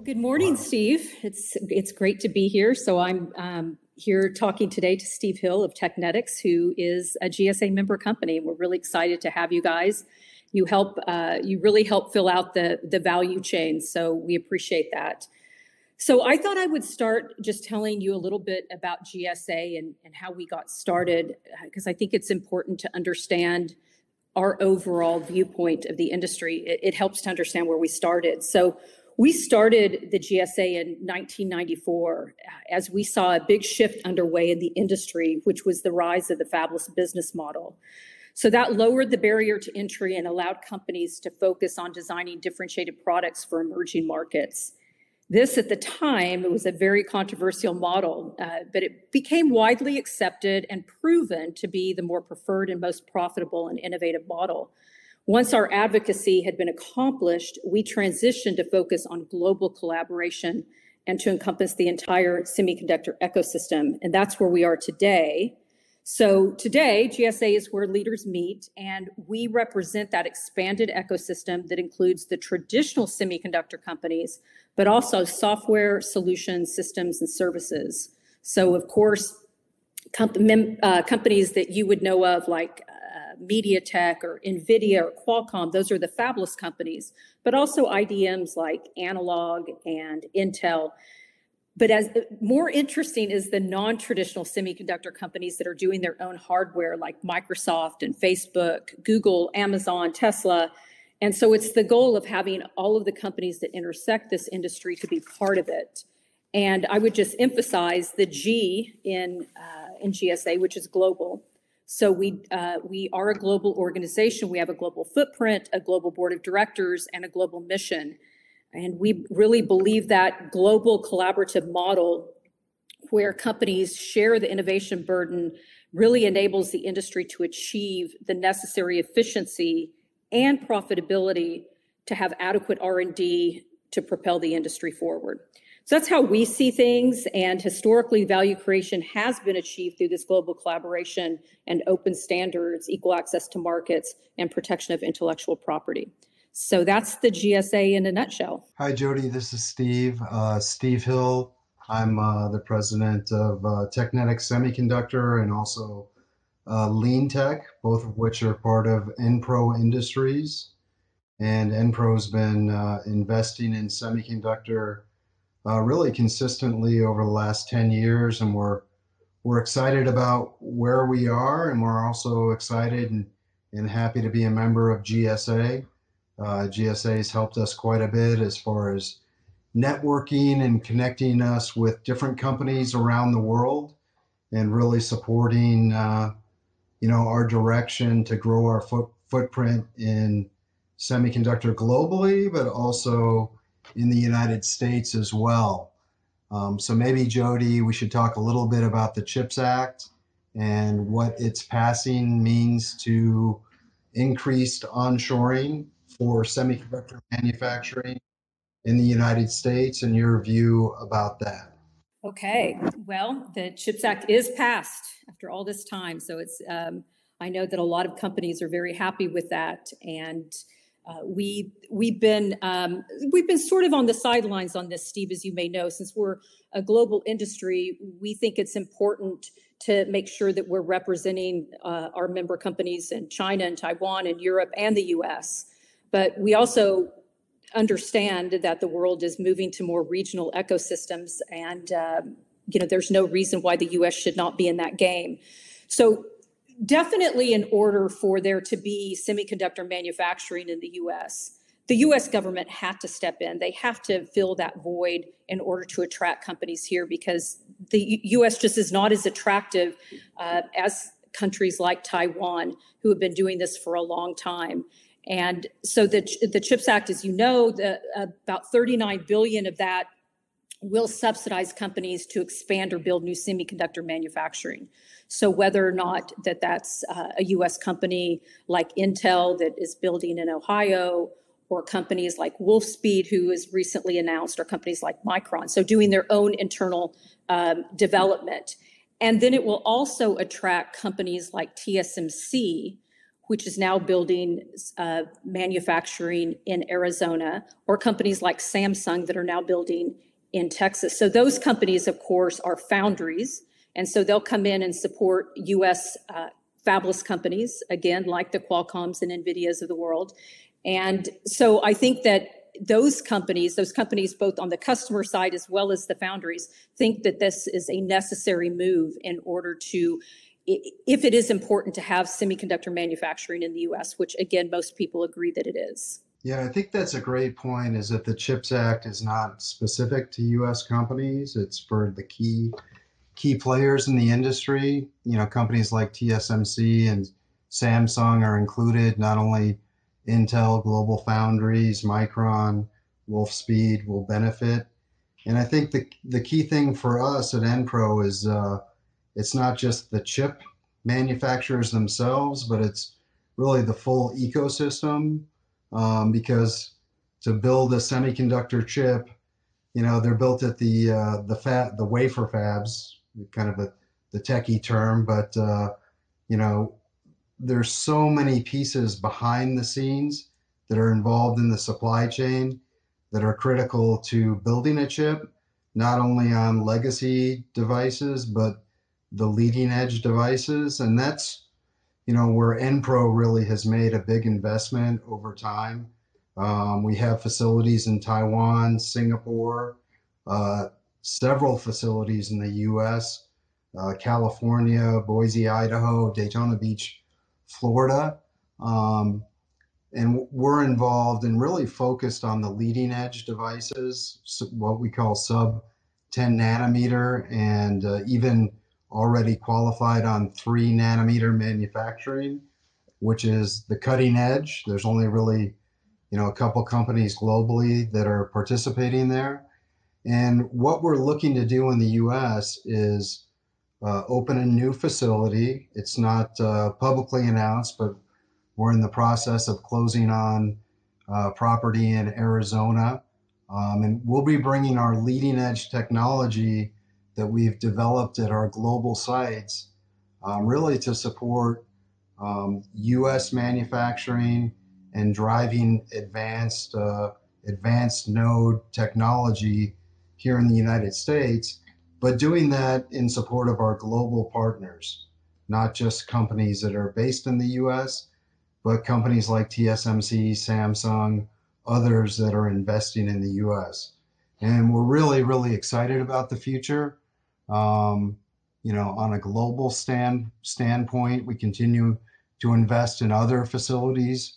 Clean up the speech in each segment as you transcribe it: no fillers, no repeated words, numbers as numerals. Well, good morning, Steve. It's great to be here. So I'm here talking today to Steve Hill of Technetix, who is a GSA member company. We're really excited to have you guys. You help you really help fill out the value chain, so we appreciate that. So I thought I would start just telling you a little bit about GSA and how we got started, because I think it's important to understand our overall viewpoint of the industry. It helps to understand where we started. So we started the GSA in 1994 as we saw a big shift underway in the industry, which was the rise of the fabless business model. So that lowered the barrier to entry and allowed companies to focus on designing differentiated products for emerging markets. This, at the time, it was a very controversial model, but it became widely accepted and proven to be the more preferred and most profitable and innovative model. Once our advocacy had been accomplished, we transitioned to focus on global collaboration and to encompass the entire semiconductor ecosystem. And that's where we are today. So today, GSA is where leaders meet, and we represent that expanded ecosystem that includes the traditional semiconductor companies, but also software, solutions, systems, and services. So, of course, companies that you would know of, like MediaTek or NVIDIA or Qualcomm, those are the fabless companies, but also IDMs like Analog and Intel. But as more interesting is the non-traditional semiconductor companies that are doing their own hardware, like Microsoft and Facebook, Google, Amazon, Tesla. And so it's the goal of having all of the companies that intersect this industry to be part of it. And I would just emphasize the G in GSA, which is global. So we are a global organization. We have a global footprint, a global board of directors, and a global mission. And we really believe that global collaborative model where companies share the innovation burden really enables the industry to achieve the necessary efficiency and profitability to have adequate R&D to propel the industry forward. So that's how we see things. And historically, value creation has been achieved through this global collaboration and open standards, equal access to markets, and protection of intellectual property. So that's the GSA in a nutshell. Hi, Jody. This is Steve, Steve Hill. I'm the president of Technetix Semiconductor and also Lean Tech, both of which are part of Enpro Industries. And Enpro's been investing in semiconductor really consistently over the last 10 years. And we're excited about where we are. And we're also excited and happy to be a member of GSA. GSA has helped us quite a bit as far as networking and connecting us with different companies around the world and really supporting, our direction to grow our footprint in semiconductor globally, but also in the United States as well. So maybe, Jody, we should talk a little bit about the CHIPS Act and what its passing means to increased onshoring for semiconductor manufacturing in the United States and your view about that. Okay, well, the CHIPS Act is passed after all this time. So it's, I know that a lot of companies are very happy with that. And we've been sort of on the sidelines on this, Steve, as you may know, since we're a global industry, we think it's important to make sure that we're representing our member companies in China and Taiwan and Europe and the US. But we also understand that the world is moving to more regional ecosystems, and there's no reason why the U.S. should not be in that game. So definitely, in order for there to be semiconductor manufacturing in the U.S. government had to step in. They have to fill that void in order to attract companies here, because the U.S. just is not as attractive as countries like Taiwan, who have been doing this for a long time. And so the CHIPS Act, as you know, about $39 billion of that will subsidize companies to expand or build new semiconductor manufacturing. So whether or not that's a U.S. company like Intel that is building in Ohio, or companies like Wolfspeed, who is recently announced, or companies like Micron, so doing their own internal development. And then it will also attract companies like TSMC, which is now building manufacturing in Arizona, or companies like Samsung that are now building in Texas. So those companies, of course, are foundries. And so they'll come in and support U.S. Fabless companies, again, like the Qualcomms and NVIDIAs of the world. And so I think that those companies, both on the customer side as well as the foundries, think that this is a necessary move in order to, if it is important to have semiconductor manufacturing in the U.S., which, again, most people agree that it is. Yeah, I think that's a great point, is that the CHIPS Act is not specific to U.S. companies. It's for the key players in the industry. You know, companies like TSMC and Samsung are included, not only Intel, Global Foundries, Micron, Wolfspeed will benefit. And I think the key thing for us at Enpro is it's not just the chip manufacturers themselves, but it's really the full ecosystem, because to build a semiconductor chip, you know, they're built at the wafer fabs, kind of the techie term, but you know, there's so many pieces behind the scenes that are involved in the supply chain that are critical to building a chip, not only on legacy devices, but the leading edge devices. And that's, you know, where Enpro really has made a big investment over time. We have facilities in Taiwan, Singapore, several facilities in the US, California, Boise, Idaho, Daytona Beach, Florida. And we're involved and really focused on the leading edge devices, what we call sub 10 nanometer, and even already qualified on 3 nanometer manufacturing, which is the cutting edge. There's only really, you know, a couple companies globally that are participating there. And what we're looking to do in the US is open a new facility. It's not publicly announced, but we're in the process of closing on property in Arizona. And we'll be bringing our leading edge technology that we've developed at our global sites, really to support US manufacturing and driving advanced node technology here in the United States, but doing that in support of our global partners, not just companies that are based in the US, but companies like TSMC, Samsung, others that are investing in the US. And we're really, really excited about the future. You know, on a global standpoint, we continue to invest in other facilities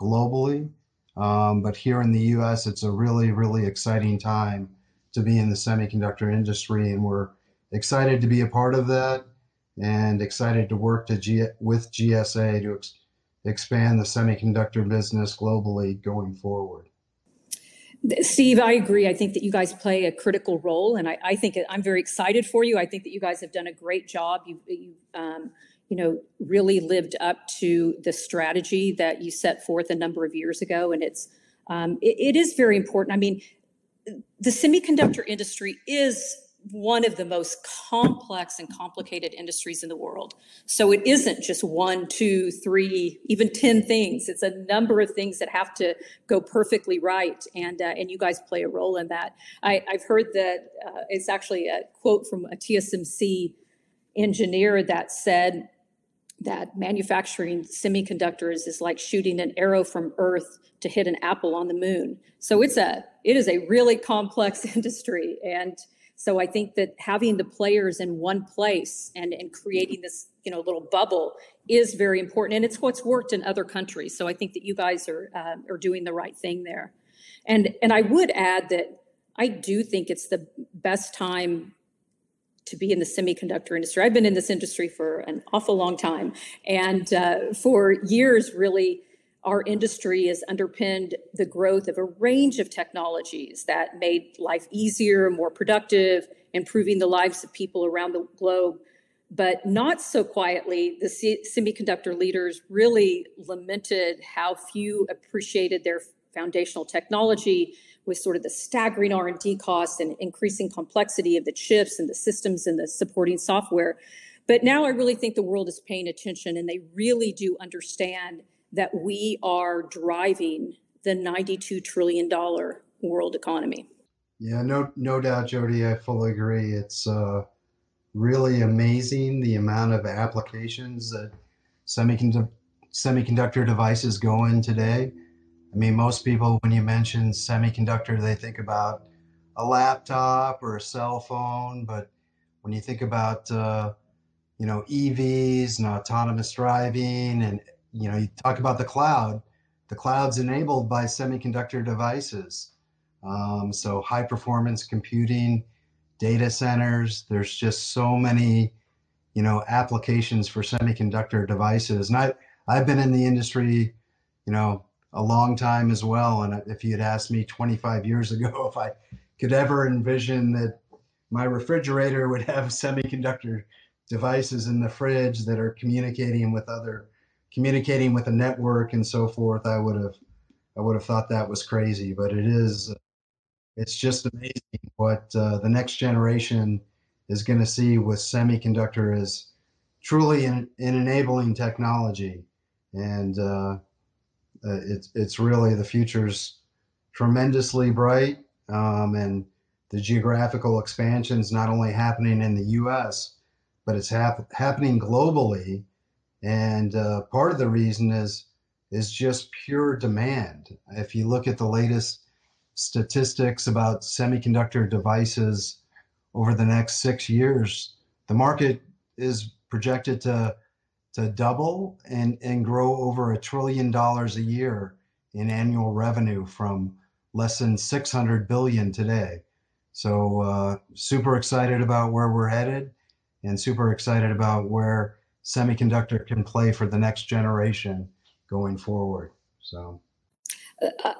globally, but here in the US, it's a really, really exciting time to be in the semiconductor industry, and we're excited to be a part of that and excited to work with GSA to expand the semiconductor business globally going forward. Steve, I agree. I think that you guys play a critical role, and I think I'm very excited for you. I think that you guys have done a great job. You know, really lived up to the strategy that you set forth a number of years ago, and it is very important. I mean, the semiconductor industry is one of the most complex and complicated industries in the world. So it isn't just 1, 2, 3, even 10 things. It's a number of things that have to go perfectly right. And you guys play a role in that. I've heard that it's actually a quote from a TSMC engineer that said that manufacturing semiconductors is like shooting an arrow from Earth to hit an apple on the moon. So it is a really complex industry. And so I think that having the players in one place and creating this, you know, little bubble is very important. And it's what's worked in other countries. So I think that you guys are doing the right thing there. And I would add that I do think it's the best time to be in the semiconductor industry. I've been in this industry for an awful long time. And for years, really, our industry has underpinned the growth of a range of technologies that made life easier, more productive, improving the lives of people around the globe. But not so quietly, the semiconductor leaders really lamented how few appreciated their foundational technology, with sort of the staggering R&D costs and increasing complexity of the chips and the systems and the supporting software. But now I really think the world is paying attention, and they really do understand that we are driving the $92 trillion world economy. Yeah, no doubt, Jody, I fully agree. It's really amazing the amount of applications that semiconductor devices go in today. I mean, most people, when you mention semiconductor, they think about a laptop or a cell phone. But when you think about, EVs and autonomous driving, and, you talk about the cloud, the cloud's enabled by semiconductor devices. So high performance computing, data centers, there's just so many, applications for semiconductor devices. And I've been in the industry, a long time as well. And if you had asked me 25 years ago, if I could ever envision that my refrigerator would have semiconductor devices in the fridge that are communicating with a network and so forth, I would have thought that was crazy, but it's just amazing what the next generation is going to see with semiconductor is truly an enabling technology. And it's really, the future's tremendously bright. And the geographical expansion's not only happening in the U.S., but it's happening globally. And part of the reason is just pure demand. If you look at the latest statistics about semiconductor devices over the next 6 years, the market is projected to double and grow over $1 trillion a year in annual revenue from less than 600 billion today. So super excited about where we're headed, and super excited about where semiconductor can play for the next generation going forward. So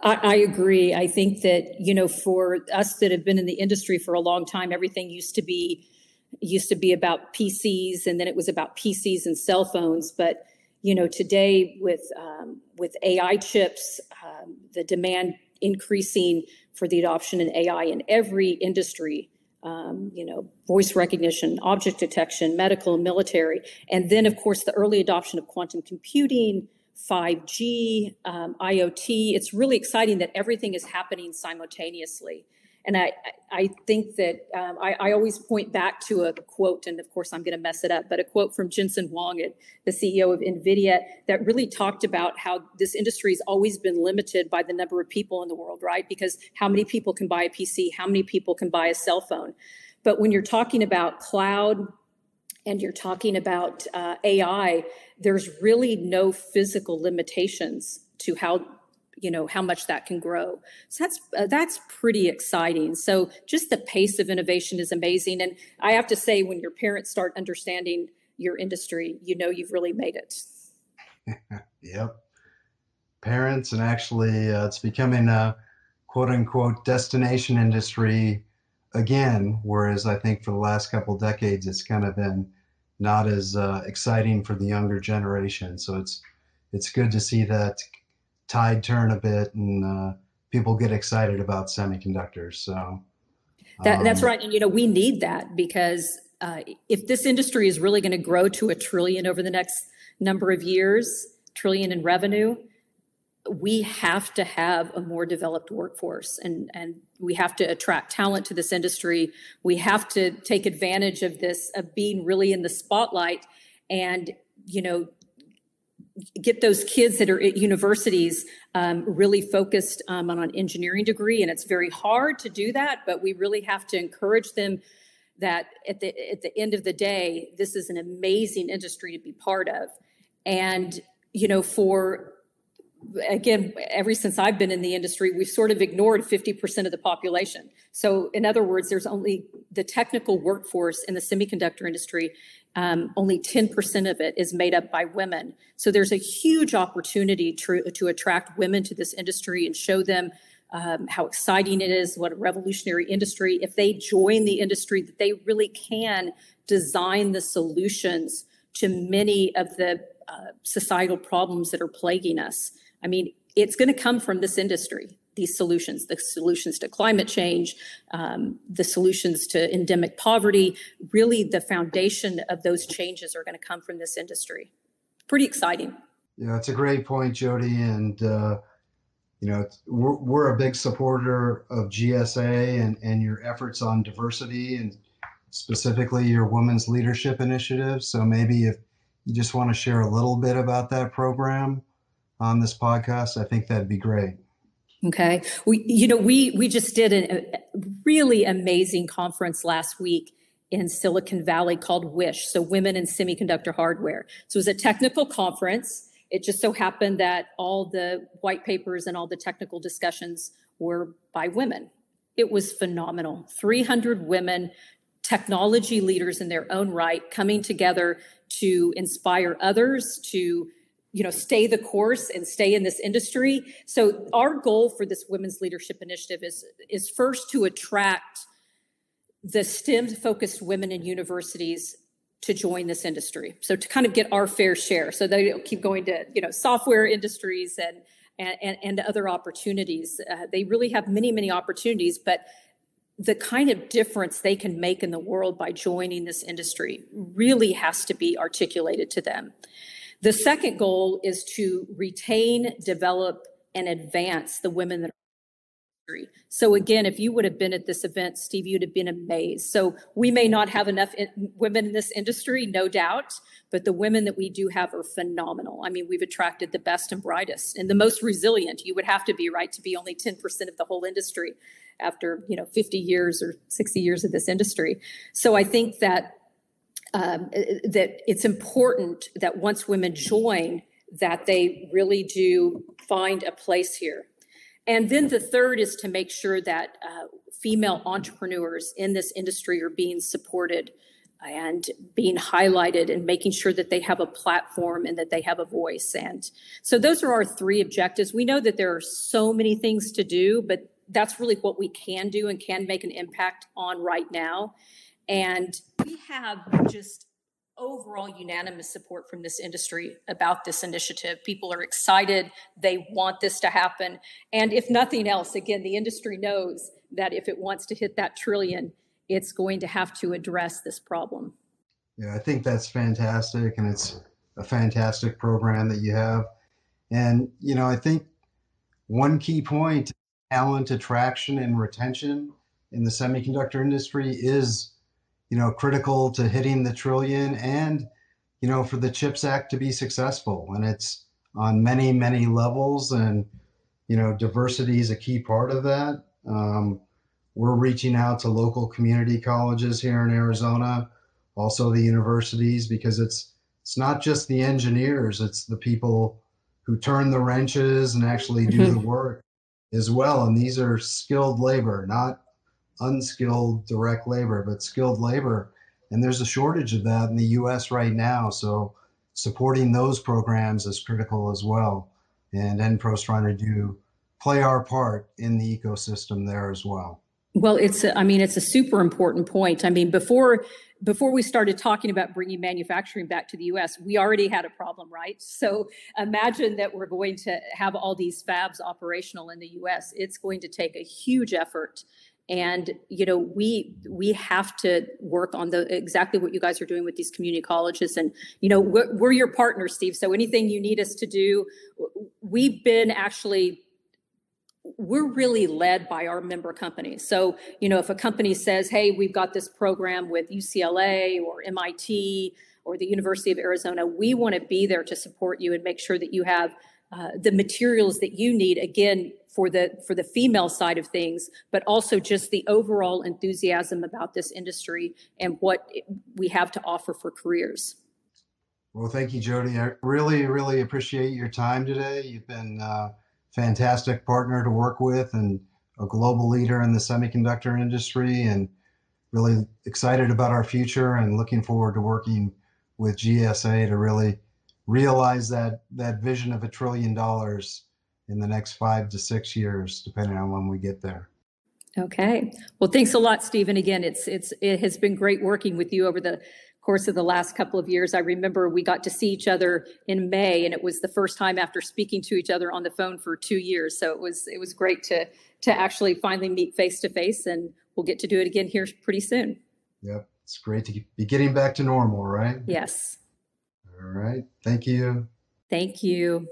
I agree. I think that, for us that have been in the industry for a long time, everything used to be about PCs, and then it was about PCs and cell phones. But, today with AI chips, the demand increasing for the adoption in AI in every industry, voice recognition, object detection, medical and military. And then, of course, the early adoption of quantum computing, 5G, IoT. It's really exciting that everything is happening simultaneously. And I think that I always point back to a quote, and of course I'm going to mess it up, but a quote from Jensen Huang, the CEO of NVIDIA, that really talked about how this industry has always been limited by the number of people in the world, right? Because how many people can buy a PC? How many people can buy a cell phone? But when you're talking about cloud and you're talking about AI, there's really no physical limitations to how much that can grow. So that's pretty exciting. So just the pace of innovation is amazing. And I have to say, when your parents start understanding your industry, you've really made it. Yep. Parents, and actually it's becoming a quote unquote destination industry again, whereas I think for the last couple of decades, it's kind of been not as exciting for the younger generation. So it's good to see that tide turn a bit, and people get excited about semiconductors. So that's right. And, we need that, because if this industry is really going to grow to $1 trillion over the next number of years, $1 trillion in revenue, we have to have a more developed workforce, and we have to attract talent to this industry. We have to take advantage of this, of being really in the spotlight, and, get those kids that are at universities really focused on an engineering degree. And it's very hard to do that, but we really have to encourage them that at the end of the day, this is an amazing industry to be part of. And, ever since I've been in the industry, we've sort of ignored 50% of the population. So in other words, there's only the technical workforce in the semiconductor industry, only 10% of it is made up by women. So there's a huge opportunity to attract women to this industry and show them how exciting it is, what a revolutionary industry. If they join the industry, that they really can design the solutions to many of the societal problems that are plaguing us. I mean, it's going to come from this industry. these solutions, the solutions to climate change, the solutions to endemic poverty. Really, the foundation of those changes are going to come from this industry. Pretty exciting. Yeah, it's a great point, Jody. And, you know, we're a big supporter of GSA and your efforts on diversity and specifically your Women's Leadership Initiative. So maybe if you just want to share a little bit about that program on this podcast, I think that'd be great. Okay. We just did a really amazing conference last week in Silicon Valley called Wish, so Women in Semiconductor Hardware. So it was a technical conference. It just so happened that all the white papers and all the technical discussions were by women. It was phenomenal. 300 women, technology leaders in their own right, coming together to inspire others to, you know, stay the course and stay in this industry. So our goal for this Women's Leadership Initiative is first to attract the STEM-focused women in universities to join this industry. So to kind of get our fair share, so they keep going to, you know, software industries and other opportunities. They really have many, many opportunities, but the kind of difference they can make in the world by joining this industry really has to be articulated to them. The second goal is to retain, develop, and advance the women that are in the industry. So again, if you would have been at this event, Steve, you'd have been amazed. So we may not have enough women in this industry, no doubt, but the women that we do have are phenomenal. I mean, we've attracted the best and brightest and the most resilient. You would have to be, right, to be only 10% of the whole industry after, you know, 50 years or 60 years of this industry. So I think that it's important that once women join, that they really do find a place here. And then the third is to make sure that female entrepreneurs in this industry are being supported and being highlighted and making sure that they have a platform and that they have a voice. And so those are our three objectives. We know that there are so many things to do, but that's really what we can do and can make an impact on right now. And we have just overall unanimous support from this industry about this initiative. People are excited. They want this to happen. And if nothing else, again, the industry knows that if it wants to hit that trillion, it's going to have to address this problem. Yeah, I think that's fantastic. And it's a fantastic program that you have. And, you know, I think one key point, talent attraction and retention in the semiconductor industry is, you know, critical to hitting the trillion and, you know, for the CHIPS Act to be successful. And it's on many, many levels. And, you know, diversity is a key part of that. We're reaching out to local community colleges here in Arizona, also the universities, because it's not just the engineers, it's the people who turn the wrenches and actually do the work as well. And these are skilled labor, not unskilled direct labor, but skilled labor. And there's a shortage of that in the U.S. right now. So supporting those programs is critical as well. And Enpro's trying to play our part in the ecosystem there as well. Well, it's a super important point. I mean, before we started talking about bringing manufacturing back to the U.S., we already had a problem, right? So imagine that we're going to have all these fabs operational in the U.S. It's going to take a huge effort. And, you know, we have to work on exactly what you guys are doing with these community colleges. And, you know, we're your partners, Steve. So anything you need us to do, we're really led by our member companies. So, you know, if a company says, hey, we've got this program with UCLA or MIT or the University of Arizona, we want to be there to support you and make sure that you have the materials that you need, again, for the female side of things, but also just the overall enthusiasm about this industry and what we have to offer for careers. Well, thank you, Jody. I really, really appreciate your time today. You've been a fantastic partner to work with and a global leader in the semiconductor industry, and really excited about our future and looking forward to working with GSA to really realize that vision of $1 trillion in the next 5 to 6 years, depending on when we get there. Okay. Well, thanks a lot, Stephen. Again, it has been great working with you over the course of the last couple of years. I remember we got to see each other in May, and it was the first time after speaking to each other on the phone for 2 years. So it was great to actually finally meet face to face, and we'll get to do it again here pretty soon. Yep. It's great to be getting back to normal, right? Yes. All right. Thank you. Thank you.